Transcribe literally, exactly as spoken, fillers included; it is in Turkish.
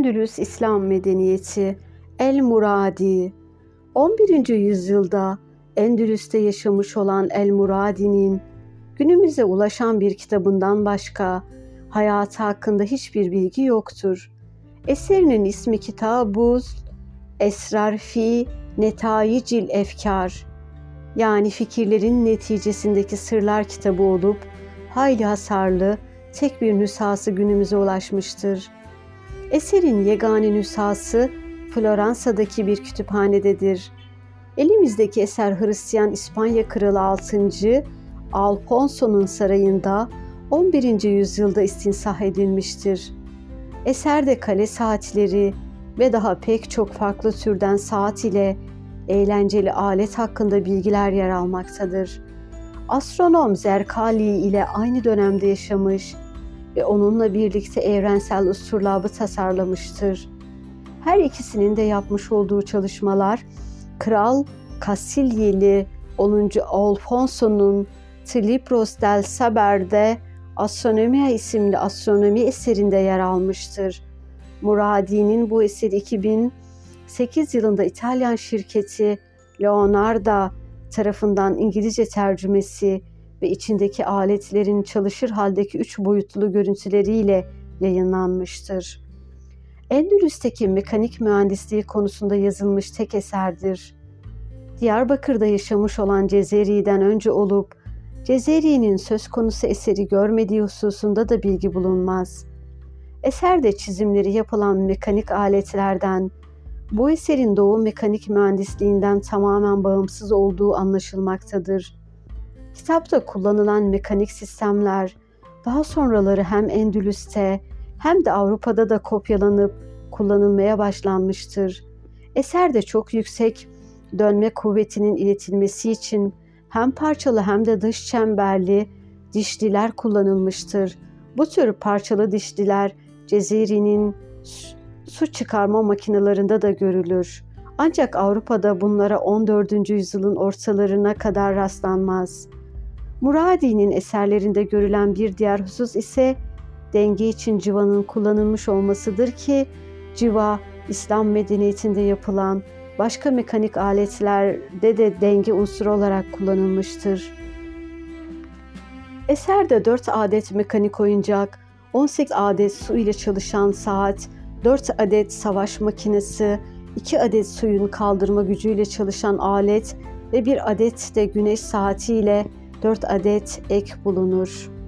Endülüs İslam medeniyeti, El-Murâdî. on birinci yüzyılda Endülüs'te yaşamış olan El-Murâdî'nin günümüze ulaşan bir kitabından başka hayatı hakkında hiçbir bilgi yoktur. Eserinin ismi Kitabuz Esrar fi Netayicil Efkar, yani fikirlerin neticesindeki sırlar kitabı olup hayli hasarlı tek bir nüshası günümüze ulaşmıştır. Eserin yegane nüshası Floransa'daki bir kütüphanededir. Elimizdeki eser Hristiyan İspanya Kralı altıncı Alfonso'nun sarayında on birinci yüzyılda istinsah edilmiştir. Eserde kale saatleri ve daha pek çok farklı türden saat ile eğlenceli alet hakkında bilgiler yer almaktadır. Astronom Zerkali ile aynı dönemde yaşamış ve onunla birlikte evrensel usturlabı tasarlamıştır. Her ikisinin de yapmış olduğu çalışmalar, Kral Kassilyeli onuncu Alfonso'nun Tlipros del Saber'de Astronomia isimli astronomi eserinde yer almıştır. Muradi'nin bu eseri iki bin sekiz yılında İtalyan şirketi Leonardo tarafından İngilizce tercümesi ve içindeki aletlerin çalışır haldeki üç boyutlu görüntüleriyle yayınlanmıştır. Endülüs'teki mekanik mühendisliği konusunda yazılmış tek eserdir. Diyarbakır'da yaşamış olan Cezeri'den önce olup, Cezeri'nin söz konusu eseri görmediği hususunda da bilgi bulunmaz. Eserde çizimleri yapılan mekanik aletlerden, bu eserin doğu mekanik mühendisliğinden tamamen bağımsız olduğu anlaşılmaktadır. Kitapta kullanılan mekanik sistemler, daha sonraları hem Endülüs'te hem de Avrupa'da da kopyalanıp kullanılmaya başlanmıştır. Eserde çok yüksek dönme kuvvetinin iletilmesi için hem parçalı hem de dış çemberli dişliler kullanılmıştır. Bu tür parçalı dişliler Cezeri'nin su çıkarma makinelerinde de görülür. Ancak Avrupa'da bunlara on dördüncü yüzyılın ortalarına kadar rastlanmaz. Muradi'nin eserlerinde görülen bir diğer husus ise denge için civanın kullanılmış olmasıdır ki civa İslam medeniyetinde yapılan başka mekanik aletlerde de denge unsuru olarak kullanılmıştır. Eserde dört adet mekanik oyuncak, on sekiz adet su ile çalışan saat, dört adet savaş makinesi, iki adet suyun kaldırma gücüyle çalışan alet ve bir adet de güneş saati ile dört adet ek bulunur.